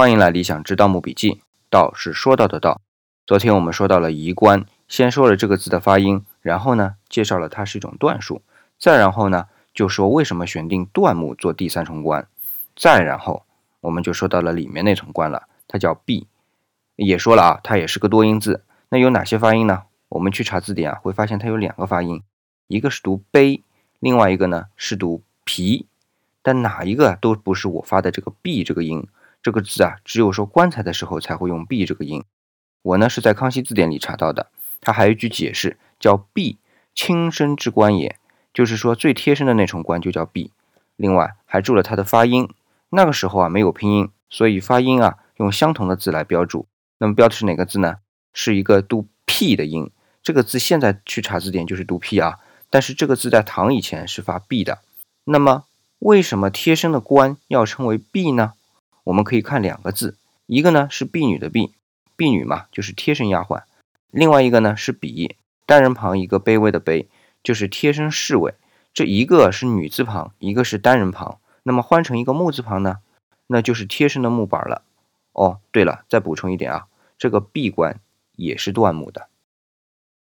欢迎来理想之盗墓笔记，盗是说到的盗。昨天我们说到了移棺，先说了这个字的发音，然后呢介绍了它是一种段数，再然后呢就说为什么选定段墓做第三重棺，再然后我们就说到了里面那重棺了，它叫壁，也说了啊，它也是个多音字。那有哪些发音呢？我们去查字典啊，会发现它有两个发音，一个是读悲，另外一个呢是读皮，但哪一个都不是我发的这个 b 这个音。这个字啊，只有说棺材的时候才会用 b 这个音。我呢是在康熙字典里查到的，它还有一句解释叫 b， 亲身之棺也，就是说最贴身的那重棺就叫 b。另外还注了它的发音，那个时候啊没有拼音，所以发音啊用相同的字来标注。那么标的是哪个字呢？是一个读 p 的音，这个字现在去查字典就是读 p 啊，但是这个字在唐以前是发 b 的。那么为什么贴身的棺要称为婢呢？我们可以看两个字，一个呢是婢女的婢，婢女嘛就是贴身丫鬟，另外一个呢是婢，单人旁一个卑微的卑，就是贴身侍卫。这一个是女字旁，一个是单人旁，那么换成一个木字旁呢，那就是贴身的木板了。哦，对了，再补充一点啊，这个婢棺也是段木的。